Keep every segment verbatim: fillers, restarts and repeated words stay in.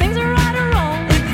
Things are right or wrong.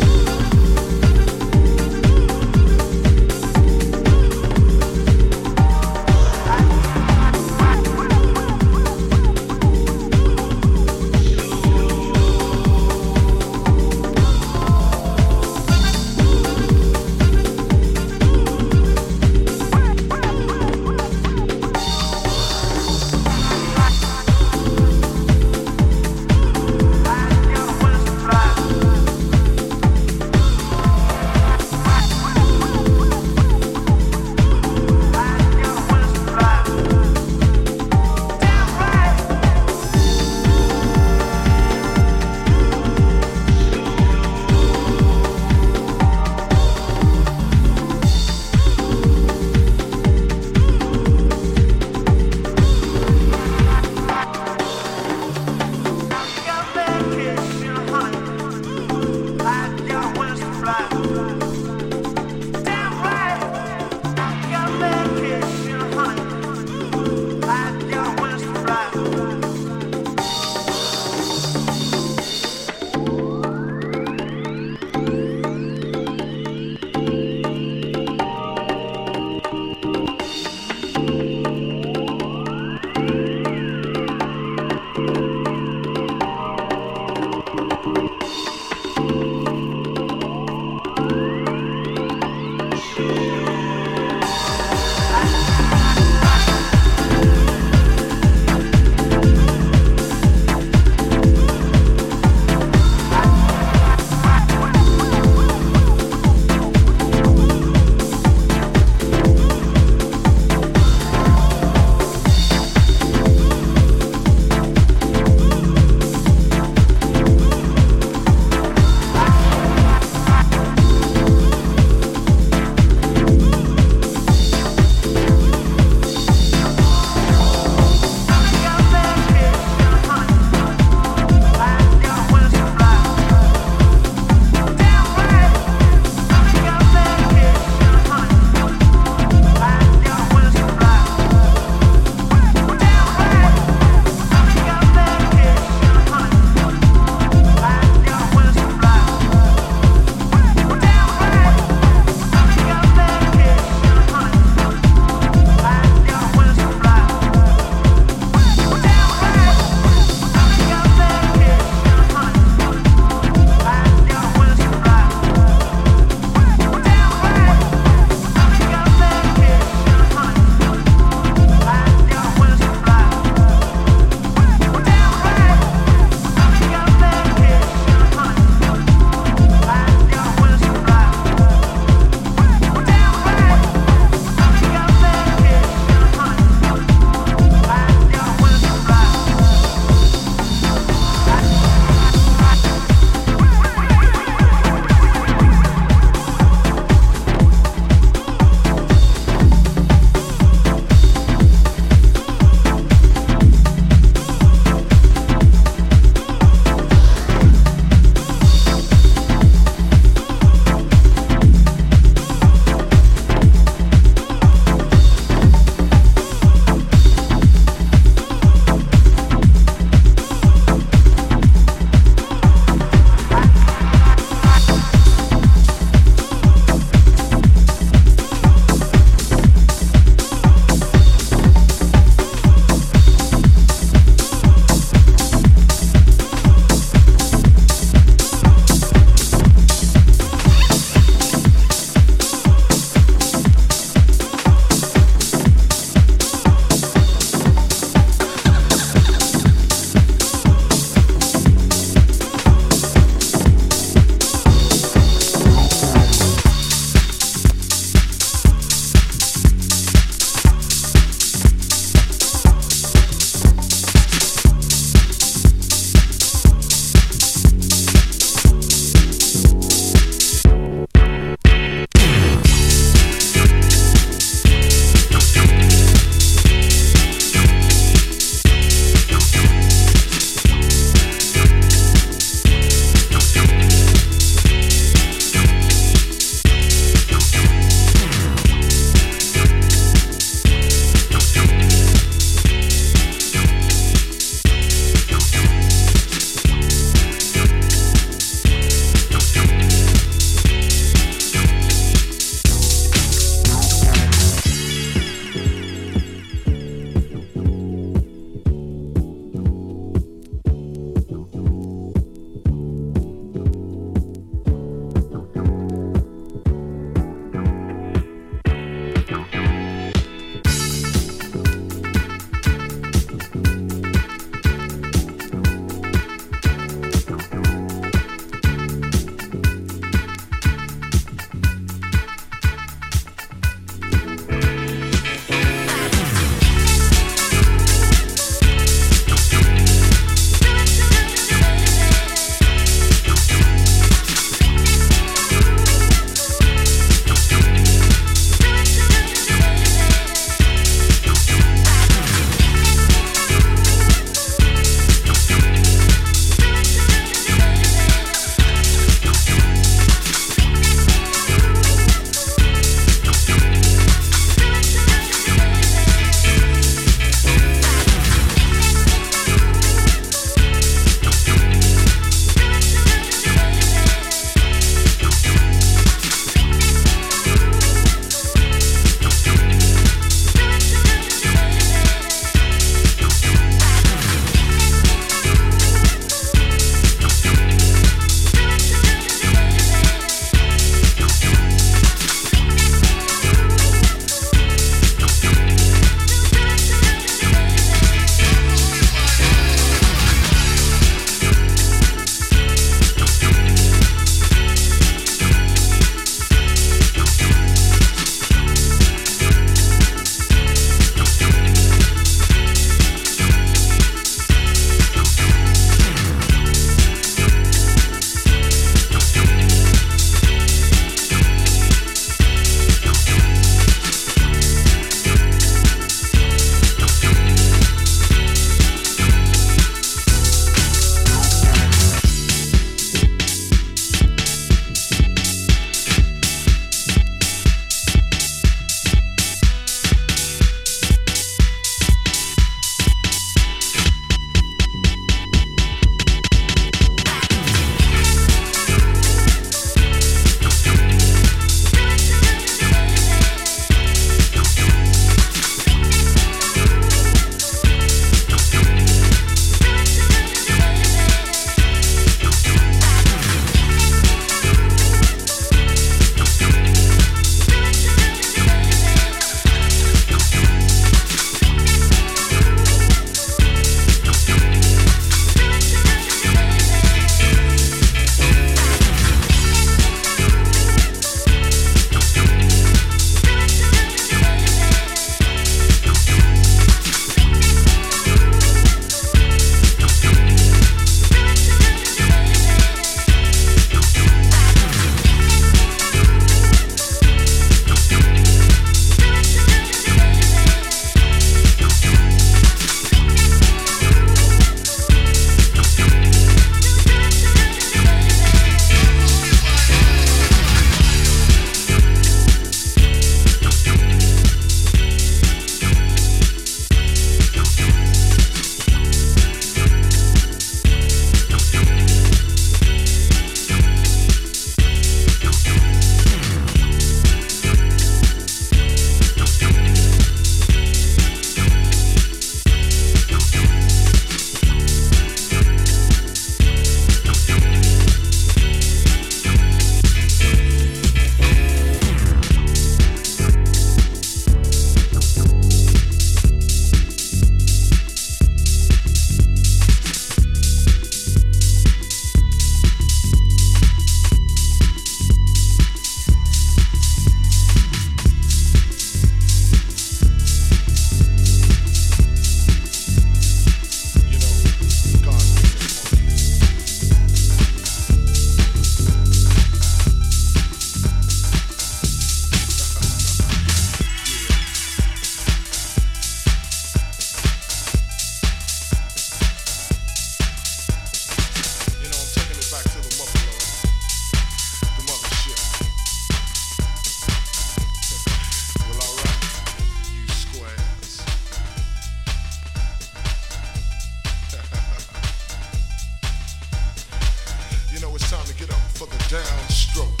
for the downstroke.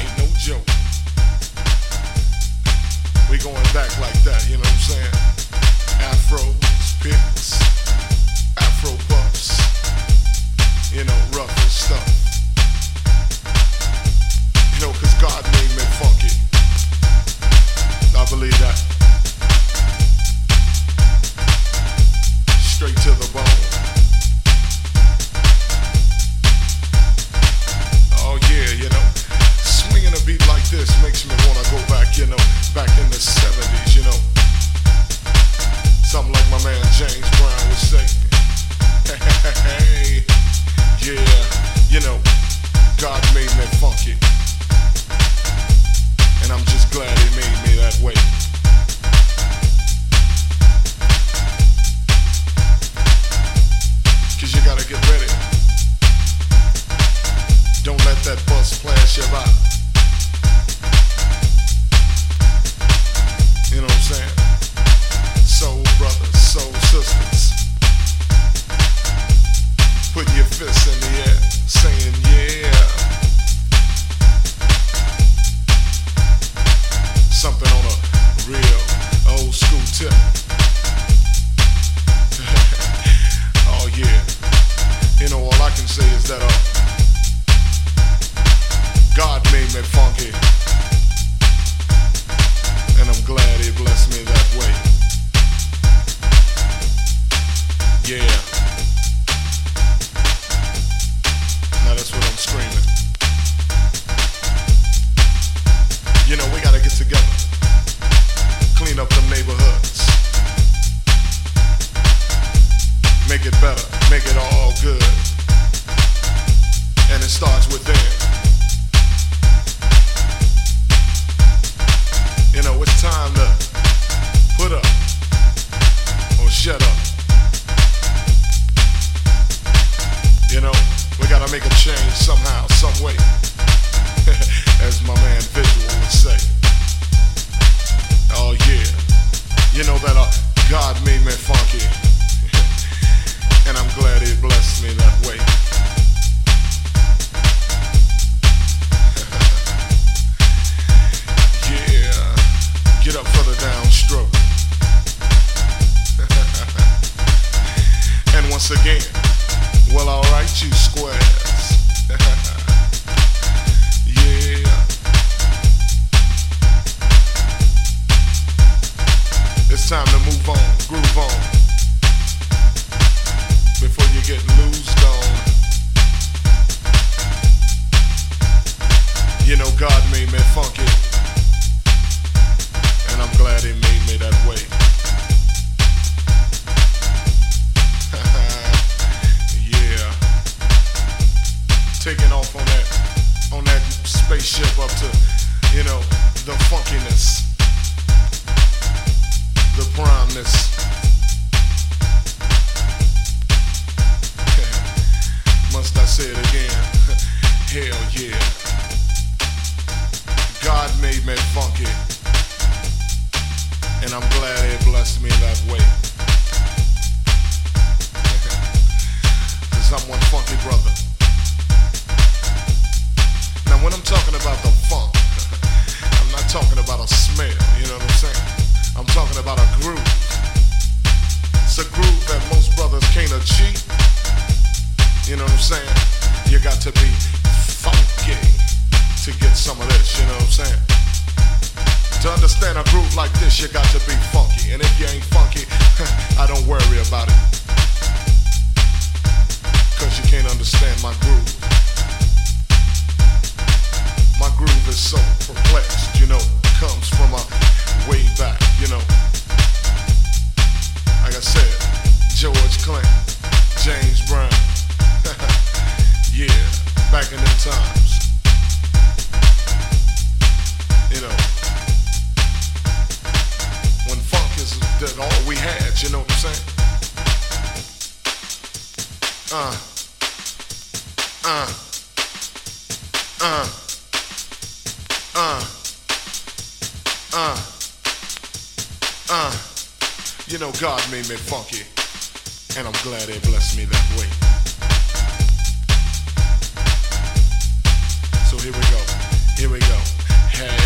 Ain't no joke. We going back like that, you know what I'm saying? Afros, picks, afro buffs, you know, rough and stuff. You know, cause God made me funky. I believe that. Straight to the bone. Oh yeah, you know, swinging a beat like this makes me wanna go back, you know, back in the seventies, you know. Something like my man James Brown would say. Hey, yeah, you know, God made me funky, and I'm just glad He made me that way. You gotta get ready. Don't let that bus flash you by. You know what I'm saying? Soul brothers, soul sisters, putting your fists in the air, saying yeah. Something on a real old school tip. Oh yeah. You know, all I can say is that uh, God made me funky, and I'm glad He blessed me that way. Yeah. Now that's what I'm screaming. You know, we gotta get together, clean up them neighborhoods, make it better, make it all good. And it starts within. You know, it's time to put up or shut up. You know, we gotta make a change somehow, some way. As my man Visual would say. Oh yeah. You know that uh, God made me funky, and I'm glad He blessed me that way. Yeah, get up for the downstroke. And once again, well, alright, you squares. Yeah. It's time to move on, groove on, before you get loose gone. You know, God made me funky, and I'm glad He made me that way. Yeah. Taking off on that on that spaceship up to, you know, the funkiness, the primeness. Must I say it again? Hell yeah. God made me funky, and I'm glad He blessed me that way. Cause I'm one funky brother. Now when I'm talking about the funk, I'm not talking about a smell, you know what I'm saying? I'm talking about a groove. It's a groove that most brothers can't achieve. You know what I'm saying? You got to be funky to get some of this, you know what I'm saying? To understand a groove like this, you got to be funky. And if you ain't funky, I don't worry about it, cause you can't understand my groove. My groove is so perplexed, you know. Comes from a way back, you know. Like I said, George Clinton, James Brown. Yeah, back in them times. You know, when funk is that all we had, you know what I'm saying? Uh, uh, uh, uh, uh, uh. You know, God made me funky, and I'm glad He blessed me that way. here we go, here we go, hey.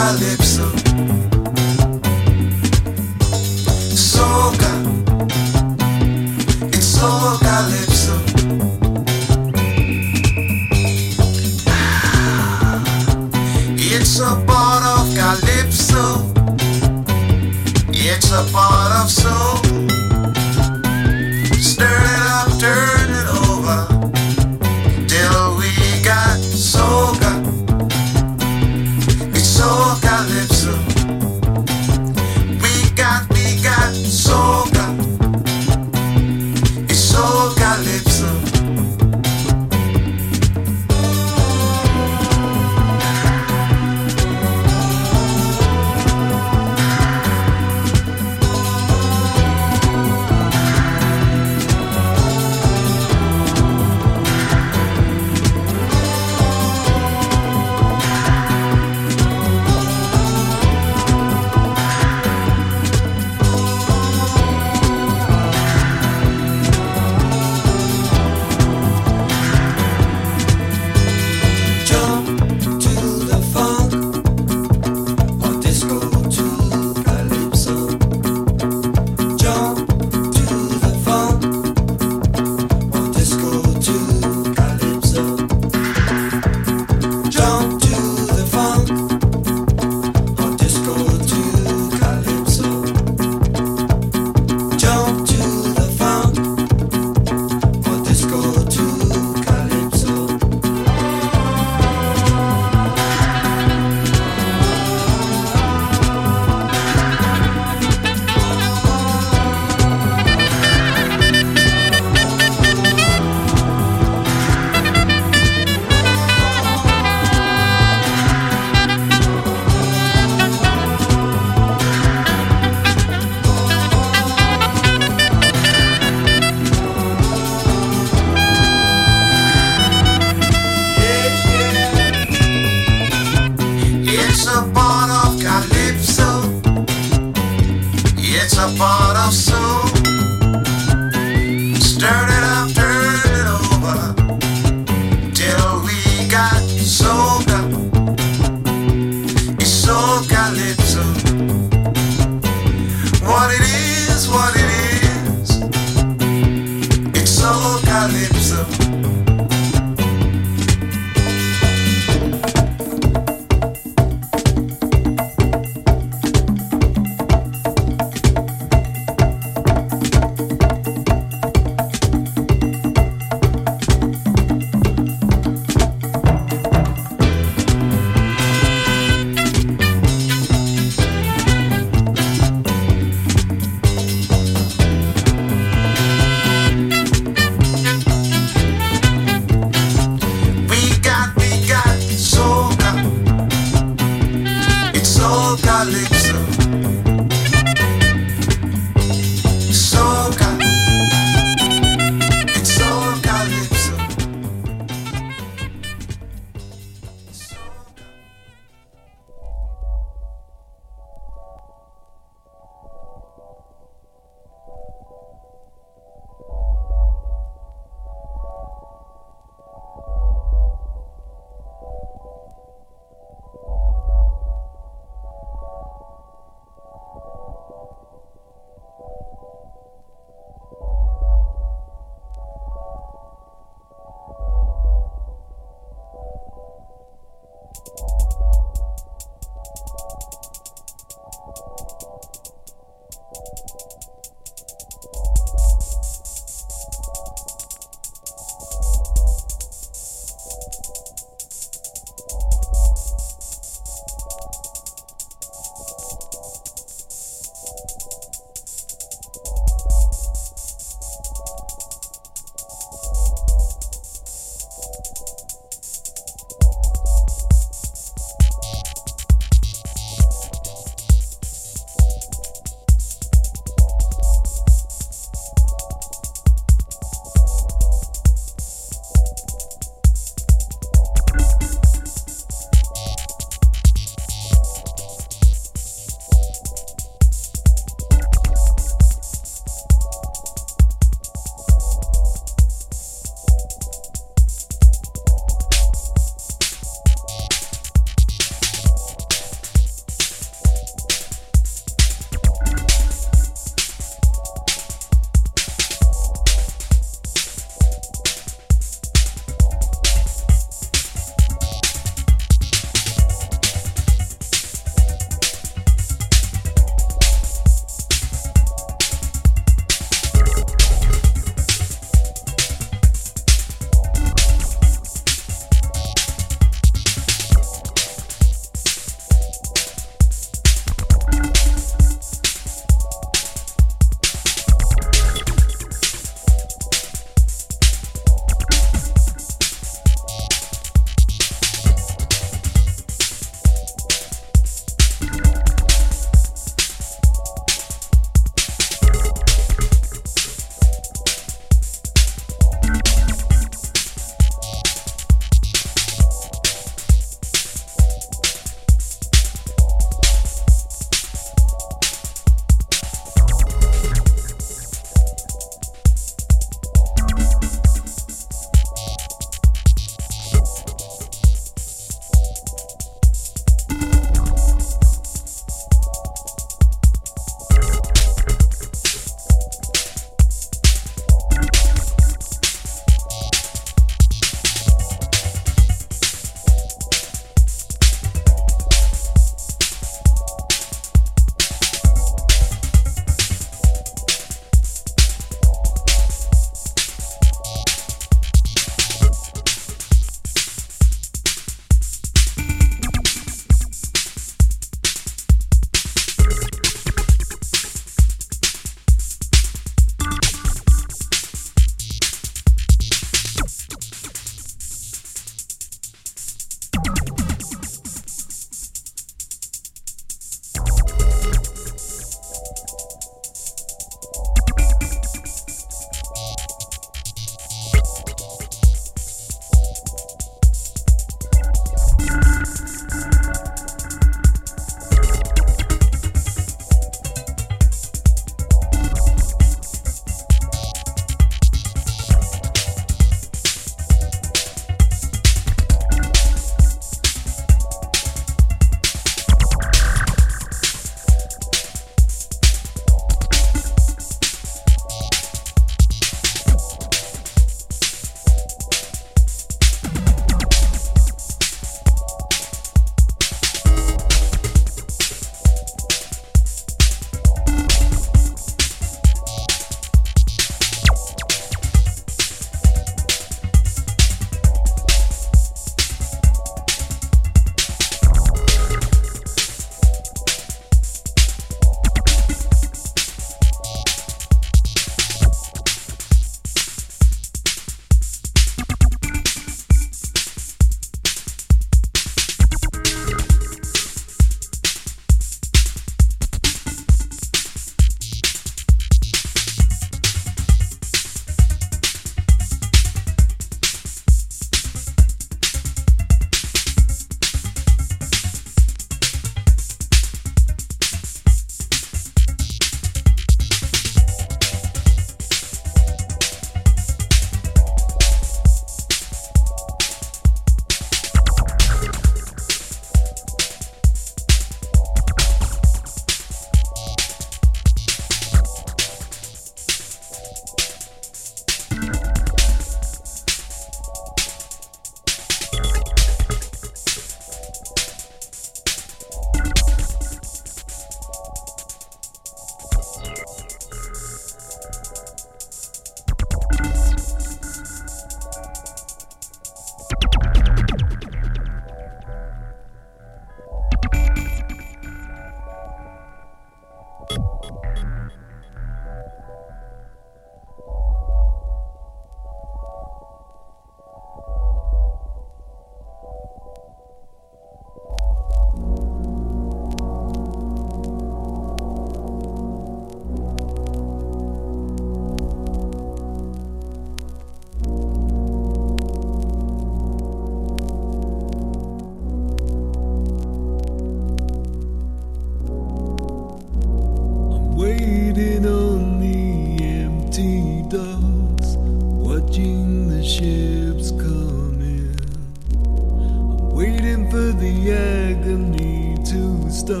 star, or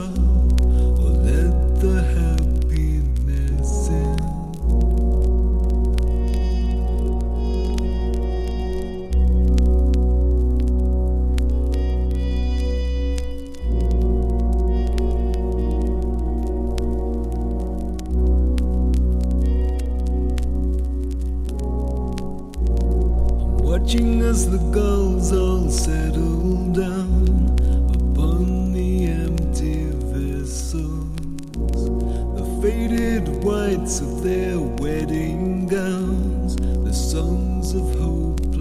let the happiness in. I'm watching as the gulls all settle down upon the empty vessels, the faded whites of their wedding gowns, the sons of hopeless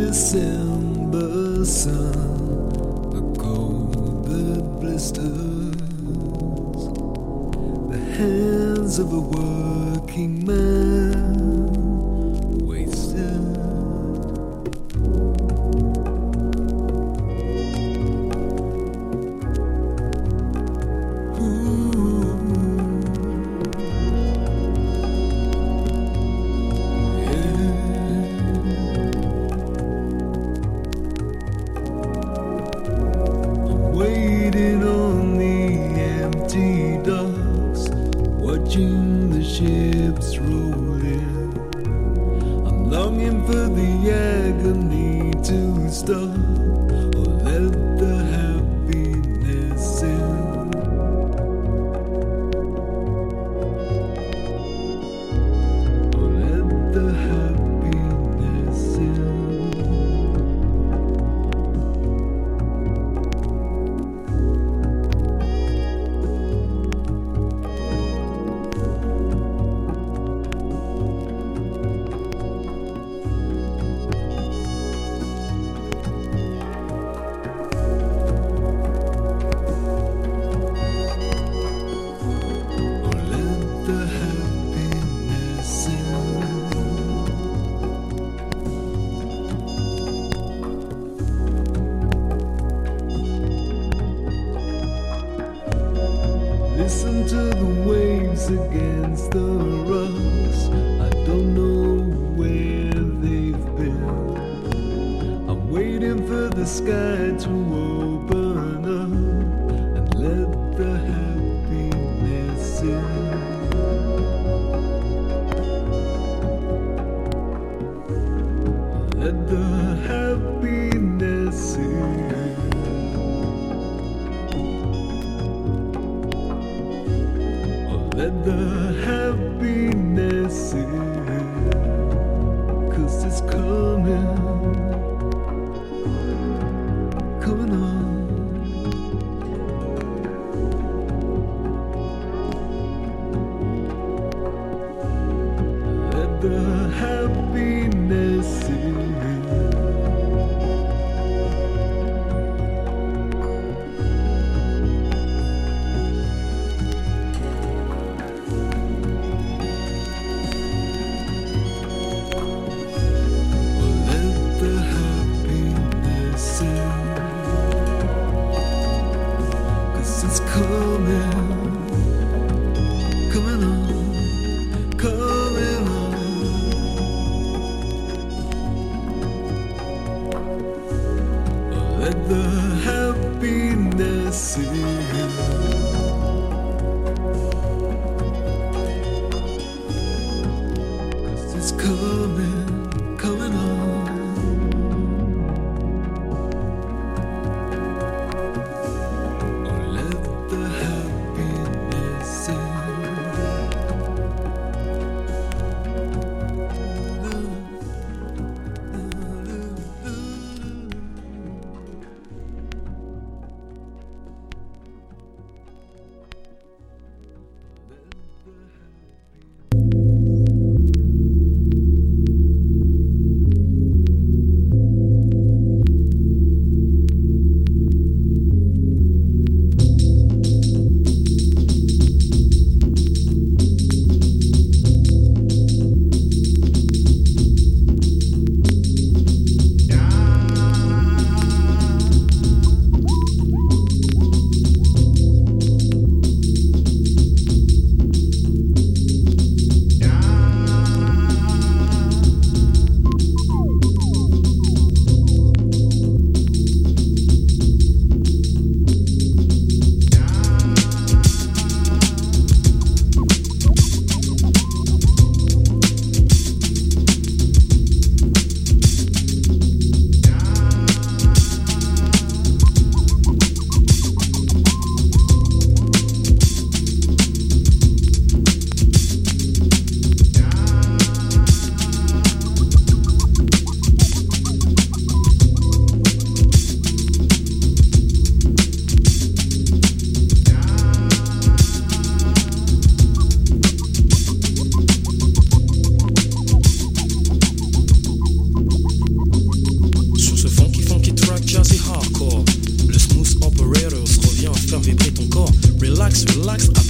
December sun, the cold blood blisters the hands of a working man, wasted. Waiting on the empty docks, watching the ships roll in. I'm longing for the agony to stop, or let the happiness in. Or let the happiness in. Listen to the waves against the rocks. I don't know where they've been. I'm waiting for the sky to open up and let the happiness in. Let the happiness in. Let the happiness in, 'cause it's coming, coming on. Let the happiness in. Coming, coming on, coming on.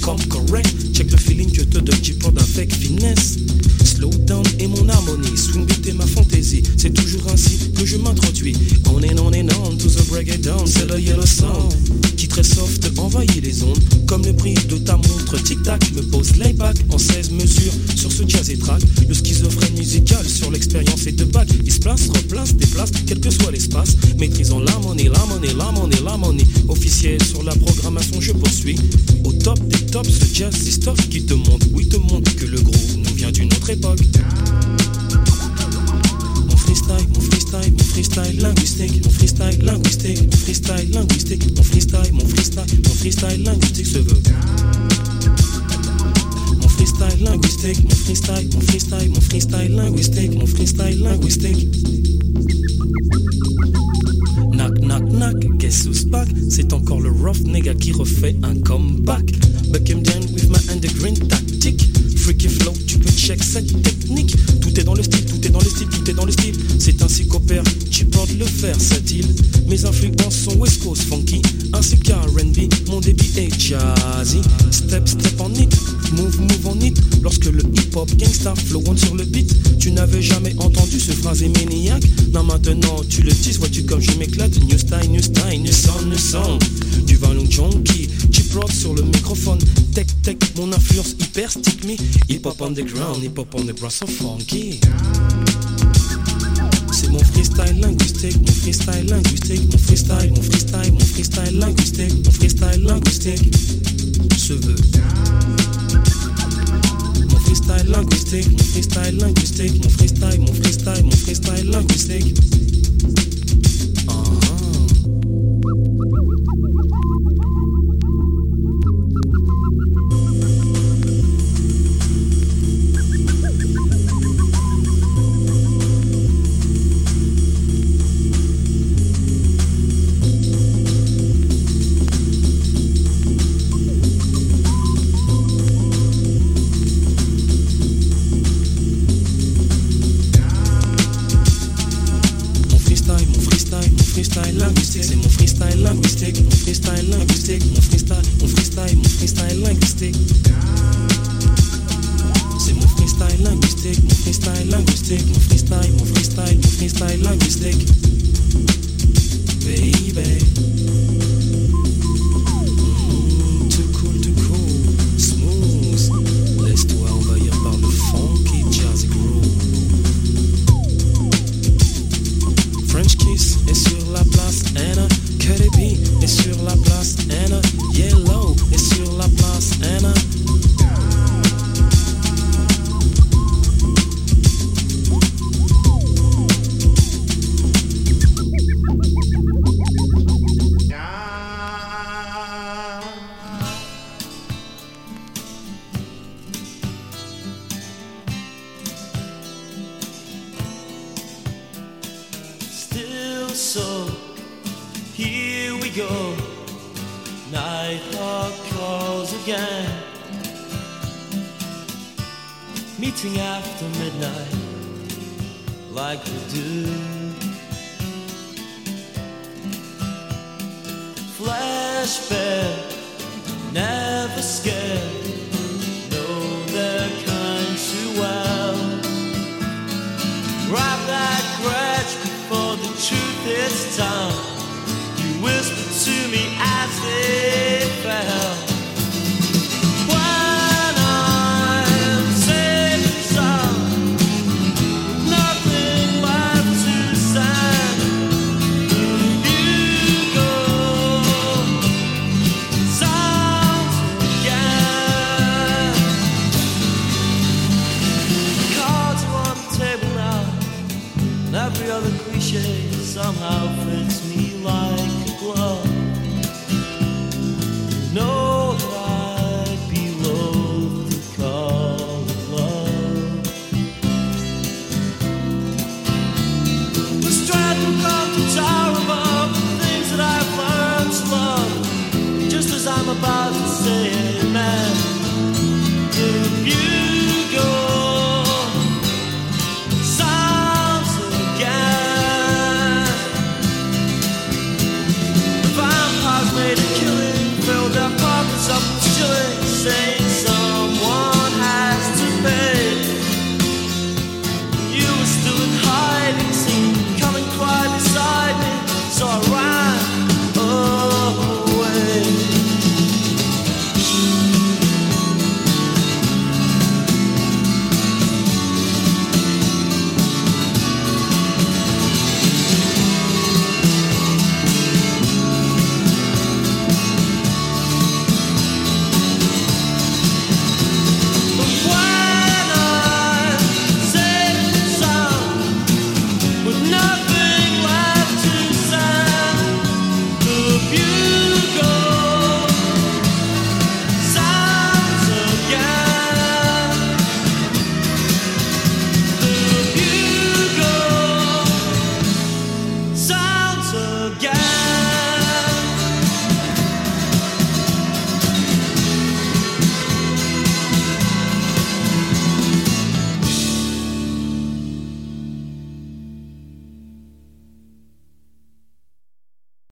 comme correct. Check le feeling que te donne, j'y prends avec finesse. Slow down et mon harmonie, swing beat et ma fantaisie. C'est toujours ainsi que je m'introduis. On est on est on, to the breakdown, c'est le yellow sound qui très soft envahit les ondes. Comme le prix de ta montre, tic tac, me pose layback en seize mesures sur ce jazz et track. Le schizophrène musical sur l'expérience et de bac. Il se place, replace, déplace, quel que soit l'espace. Maîtrisant l'harmonie, l'harmonie, l'harmonie, l'harmonie. Officiel sur la programmation, je poursuis. Au top des tops, ce jazz c'est stuff qui te montre, oui te montre que le groove nous vient d'une autre époque. Mon freestyle, mon freestyle, mon freestyle linguistique, mon freestyle linguistique, mon freestyle linguistique, mon freestyle, mon freestyle, mon freestyle linguistique se veut. Mon freestyle linguistique, mon freestyle, mon freestyle, mon freestyle linguistique, mon freestyle linguistique. Knock knock knock, guess who's back? C'est encore le rough nigga qui refait un comeback. Back him down with my underground tactique. Freaky flow, tu peux check cette technique. Tout est dans le style, tout est dans le style, tout est dans le style. C'est ainsi qu'opère, tu portes le fer, satile. Mes influences sont West Coast funky, ainsi qu'R and B, mon débit est jazzy. Step, step on it, move, move on it. Lorsque le hip-hop gangsta flow on sur le beat. Tu n'avais jamais entendu ce phrasé maniaque. Non maintenant tu le dis, vois-tu comme je m'éclate. New style, new style, new sound, new sound. Du Valon Junkie, chip rock sur le microphone. Tech, tech, mon influence hyper stick me. Hip hop on the ground, hip hop on the brass of funky. C'est mon freestyle linguistique, mon freestyle linguistique, mon freestyle, mon freestyle, mon freestyle linguistique, mon freestyle linguistique se veut. Mon freestyle linguistique, mon freestyle linguistique, mon freestyle, mon freestyle, mon freestyle linguistique. Flashback, never scared.